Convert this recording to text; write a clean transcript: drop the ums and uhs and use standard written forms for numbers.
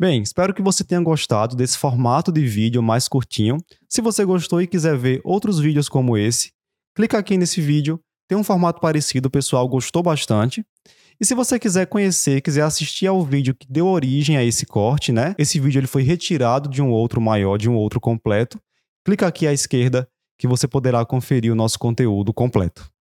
Bem, espero que você tenha gostado desse formato de vídeo mais curtinho. Se você gostou e quiser ver outros vídeos como esse, clica aqui nesse vídeo, tem um formato parecido, o pessoal gostou bastante. E se você quiser conhecer, quiser assistir ao vídeo que deu origem a esse corte, né? Esse vídeo ele foi retirado de um outro maior, de um outro completo. Clica aqui à esquerda que você poderá conferir o nosso conteúdo completo.